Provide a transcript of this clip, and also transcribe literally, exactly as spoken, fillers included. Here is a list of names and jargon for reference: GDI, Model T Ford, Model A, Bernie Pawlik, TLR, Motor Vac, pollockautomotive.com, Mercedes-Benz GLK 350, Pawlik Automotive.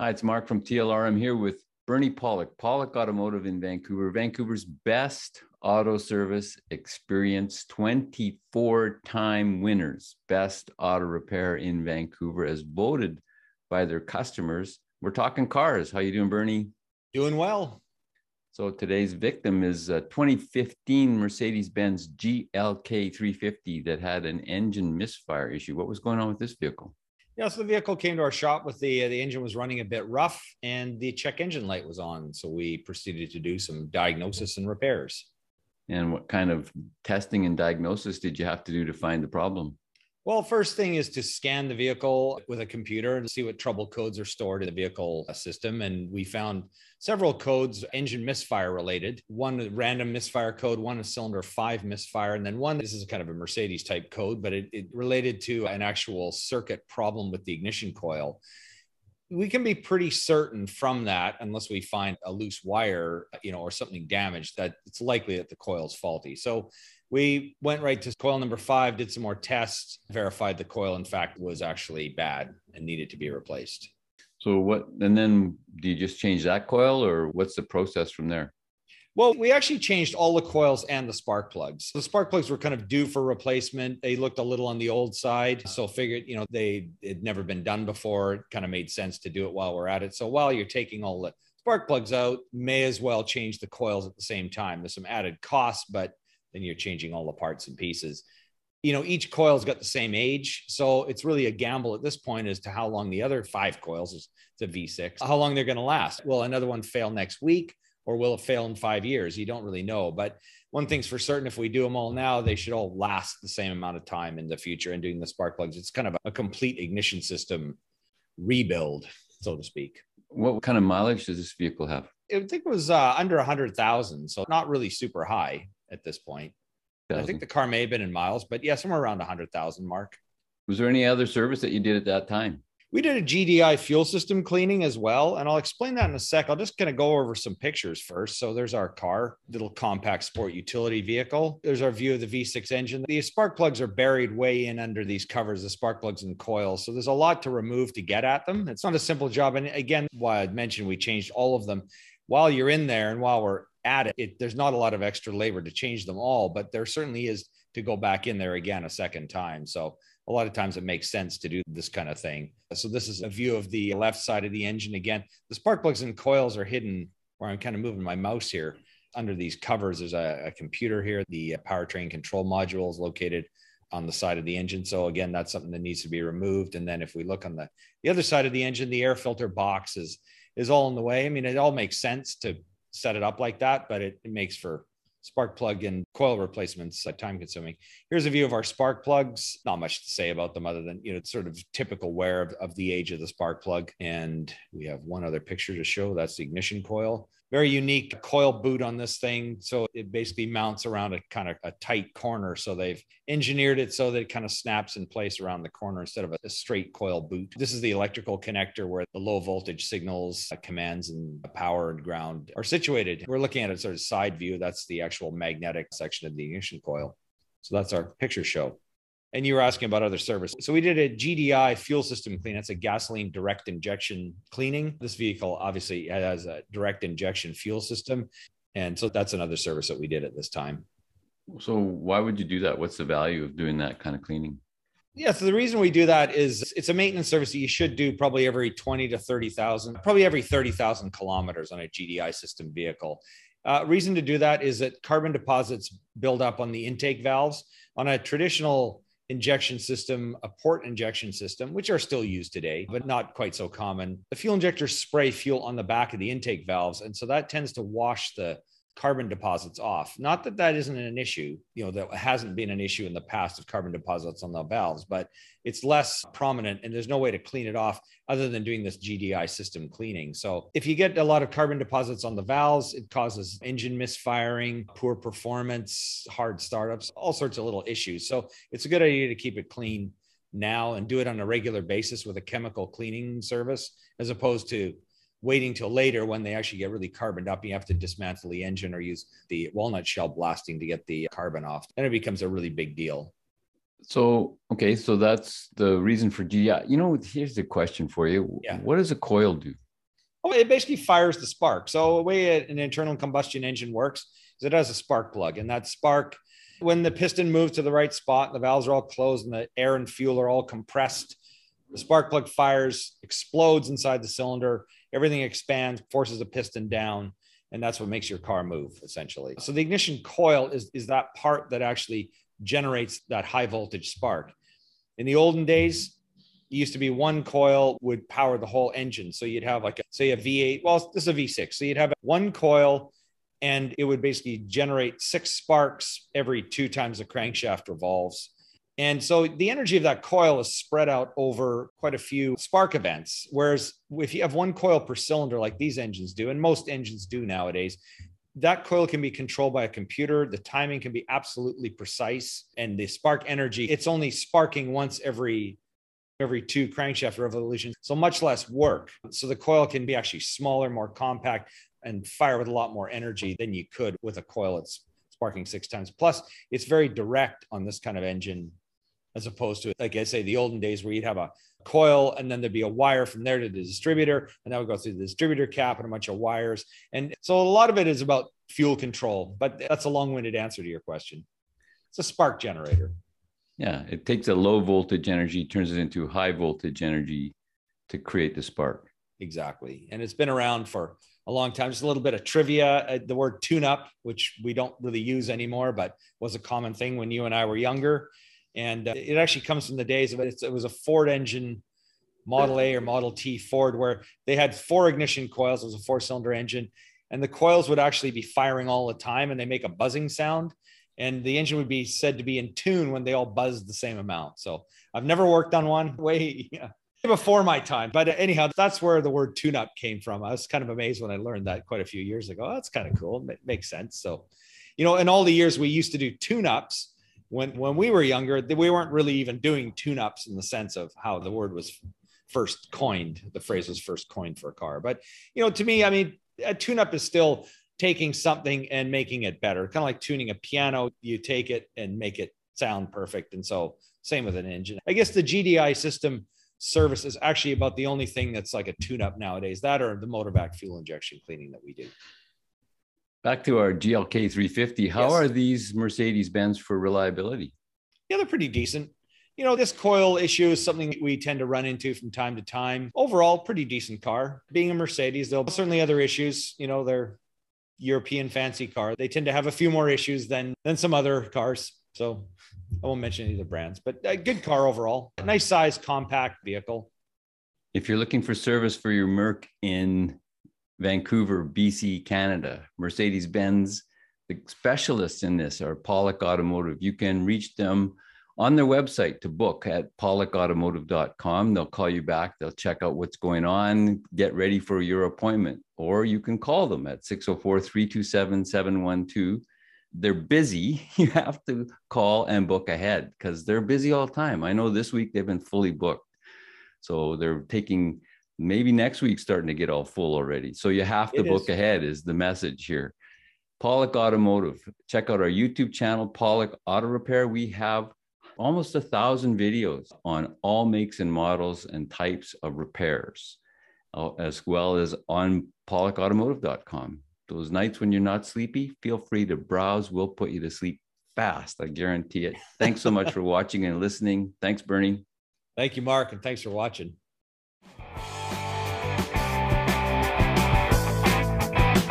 Hi, it's Mark from T L R. I'm here with Bernie Pawlik, Pawlik Automotive in Vancouver, Vancouver's best auto service experience, twenty-four time winners, best auto repair in Vancouver as voted by their customers. We're talking cars. How you doing, Bernie? Doing well. So today's victim is a twenty fifteen Mercedes-Benz G L K three fifty that had an engine misfire issue. What was going on with this vehicle? Yeah, so the vehicle came to our shop with the, the engine was running a bit rough and the check engine light was on. So we proceeded to do some diagnosis and repairs. And what kind of testing and diagnosis did you have to do to find the problem? Well, first thing is to scan the vehicle with a computer and see what trouble codes are stored in the vehicle system. And we found several codes, engine misfire related, one random misfire code, one a cylinder five misfire, and then one, this is kind of a Mercedes type code, but it, it related to an actual circuit problem with the ignition coil. We can be pretty certain from that, unless we find a loose wire, you know, or something damaged, that it's likely that the coil's faulty. So we went right to coil number five, did some more tests, verified the coil, in fact, was actually bad and needed to be replaced. So what, and then do you just change that coil or what's the process from there? Well, we actually changed all the coils and the spark plugs. The spark plugs were kind of due for replacement. They looked a little on the old side. So figured, you know, they had never been done before. It kind of made sense to do it while we're at it. So while you're taking all the spark plugs out, may as well change the coils at the same time. There's some added costs, but then you're changing all the parts and pieces. You know, each coil's got the same age. So it's really a gamble at this point as to how long the other five coils, is the V six, how long they're going to last. Will another one fail next week or will it fail in five years? You don't really know. But one thing's for certain, if we do them all now, they should all last the same amount of time in the future. And doing the spark plugs, it's kind of a complete ignition system rebuild, so to speak. What kind of mileage does this vehicle have? I think it was uh, under one hundred thousand. So not really super high at this point. I think the car may have been in miles, but yeah, somewhere around one hundred thousand mark. Was there any other service that you did at that time? We did a G D I fuel system cleaning as well. And I'll explain that in a sec. I'll just kind of go over some pictures first. So there's our car, little compact sport utility vehicle. There's our view of the V six engine. The spark plugs are buried way in under these covers, the spark plugs and coils. So there's a lot to remove to get at them. It's not a simple job. And again, why I'd mentioned we changed all of them. While you're in there and while we're at it, it, there's not a lot of extra labor to change them all, but there certainly is to go back in there again a second time. So a lot of times it makes sense to do this kind of thing. So this is a view of the left side of the engine. Again, the spark plugs and coils are hidden, where I'm kind of moving my mouse here, under these covers. There's a, a computer here. The powertrain control module is located on the side of the engine. So again, that's something that needs to be removed. And then if we look on the, the other side of the engine, the air filter box is, is all in the way. I mean, it all makes sense to set it up like that, but it, it makes for spark plug and coil replacements, uh, time consuming. Here's a view of our spark plugs. Not much to say about them other than, you know, it's sort of typical wear of, of the age of the spark plug. And we have one other picture to show. That's the ignition coil. Very unique coil boot on this thing. So it basically mounts around a kind of a tight corner. So they've engineered it so that it kind of snaps in place around the corner instead of a, a straight coil boot. This is the electrical connector where the low voltage signals, uh, commands and power and ground are situated. We're looking at a sort of side view. That's the actual magnetic section of the ignition coil. So that's our picture show. And you were asking about other services. So we did a G D I fuel system clean. That's a gasoline direct injection cleaning. This vehicle obviously has a direct injection fuel system. And so that's another service that we did at this time. So why would you do that? What's the value of doing that kind of cleaning? Yeah, so the reason we do that is it's a maintenance service that you should do probably every twenty to thirty thousand, probably every thirty thousand kilometers on a G D I system vehicle. Uh, reason to do that is that carbon deposits build up on the intake valves. On a traditional injection system, a port injection system, which are still used today, but not quite so common, the fuel injectors spray fuel on the back of the intake valves. And so that tends to wash the carbon deposits off. Not that that isn't an issue, you know, that hasn't been an issue in the past of carbon deposits on the valves, but it's less prominent and there's no way to clean it off other than doing this G D I system cleaning. So if you get a lot of carbon deposits on the valves, it causes engine misfiring, poor performance, hard startups, all sorts of little issues. So it's a good idea to keep it clean now and do it on a regular basis with a chemical cleaning service, as opposed to waiting till later when they actually get really carboned up. You have to dismantle the engine or use the walnut shell blasting to get the carbon off. Then it becomes a really big deal. So, okay, so that's the reason for G D I. You know, here's the question for you. Yeah. What does a coil do? Oh, it basically fires the spark. So the way an internal combustion engine works is it has a spark plug, and that spark, when the piston moves to the right spot, the valves are all closed and the air and fuel are all compressed, the spark plug fires, explodes inside the cylinder, everything expands, forces the piston down, and that's what makes your car move, essentially. So the ignition coil is, is that part that actually generates that high voltage spark. In the olden days, it used to be one coil would power the whole engine. So you'd have like, a, say a V eight, well, this is a V six. So you'd have one coil and it would basically generate six sparks every two times the crankshaft revolves. And so the energy of that coil is spread out over quite a few spark events. Whereas if you have one coil per cylinder, like these engines do, and most engines do nowadays, that coil can be controlled by a computer. The timing can be absolutely precise. And the spark energy, it's only sparking once every every two crankshaft revolutions, so much less work. So the coil can be actually smaller, more compact, and fire with a lot more energy than you could with a coil that's sparking six times. Plus, it's very direct on this kind of engine, as opposed to, like I say, the olden days where you'd have a coil and then there'd be a wire from there to the distributor, and that would go through the distributor cap and a bunch of wires. And so a lot of it is about fuel control, but that's a long-winded answer to your question. It's a spark generator. Yeah, it takes a low voltage energy, turns it into high voltage energy to create the spark. Exactly. And it's been around for a long time. Just a little bit of trivia, the word tune-up, which we don't really use anymore, but was a common thing when you and I were younger. And it actually comes from the days of it. It was a Ford engine, Model A or Model T Ford, where they had four ignition coils. It was a four-cylinder engine. And the coils would actually be firing all the time, and they make a buzzing sound. And the engine would be said to be in tune when they all buzzed the same amount. So I've never worked on one way yeah, before my time. But anyhow, that's where the word tune-up came from. I was kind of amazed when I learned that quite a few years ago. Oh, that's kind of cool. It makes sense. So, you know, in all the years we used to do tune-ups, when, when we were younger, we weren't really even doing tune-ups in the sense of how the word was first coined. The phrase was first coined for a car. But, you know, to me, I mean, a tune-up is still taking something and making it better, kind of like tuning a piano. You take it and make it sound perfect. And so same with an engine. I guess the G D I system service is actually about the only thing that's like a tune-up nowadays, that or the Motor Vac fuel injection cleaning that we do. Back to our G L K three fifty, how yes. are these Mercedes-Benz for reliability? Yeah, they're pretty decent. You know, this coil issue is something we tend to run into from time to time. Overall, pretty decent car. Being a Mercedes, there'll certainly other issues. You know, they're European fancy car. They tend to have a few more issues than, than some other cars. So I won't mention any of the brands, but a good car overall. A nice size, compact vehicle. If you're looking for service for your Merc in Vancouver, B C, Canada, Mercedes-Benz, the specialists in this are Pawlik Automotive. You can reach them on their website to book at pollock automotive dot com. They'll call you back. They'll check out what's going on, get ready for your appointment, or you can call them at six oh four, three two seven, seven one two. They're busy. You have to call and book ahead because they're busy all the time. I know this week they've been fully booked. So they're taking, maybe next week starting to get all full already. So you have to it book is. ahead is the message here. Pawlik Automotive. Check out our YouTube channel, Pawlik Auto Repair. We have almost a thousand videos on all makes and models and types of repairs, as well as on pollock automotive dot com. Those nights when you're not sleepy, feel free to browse. We'll put you to sleep fast. I guarantee it. Thanks so much for watching and listening. Thanks, Bernie. Thank you, Mark. And thanks for watching.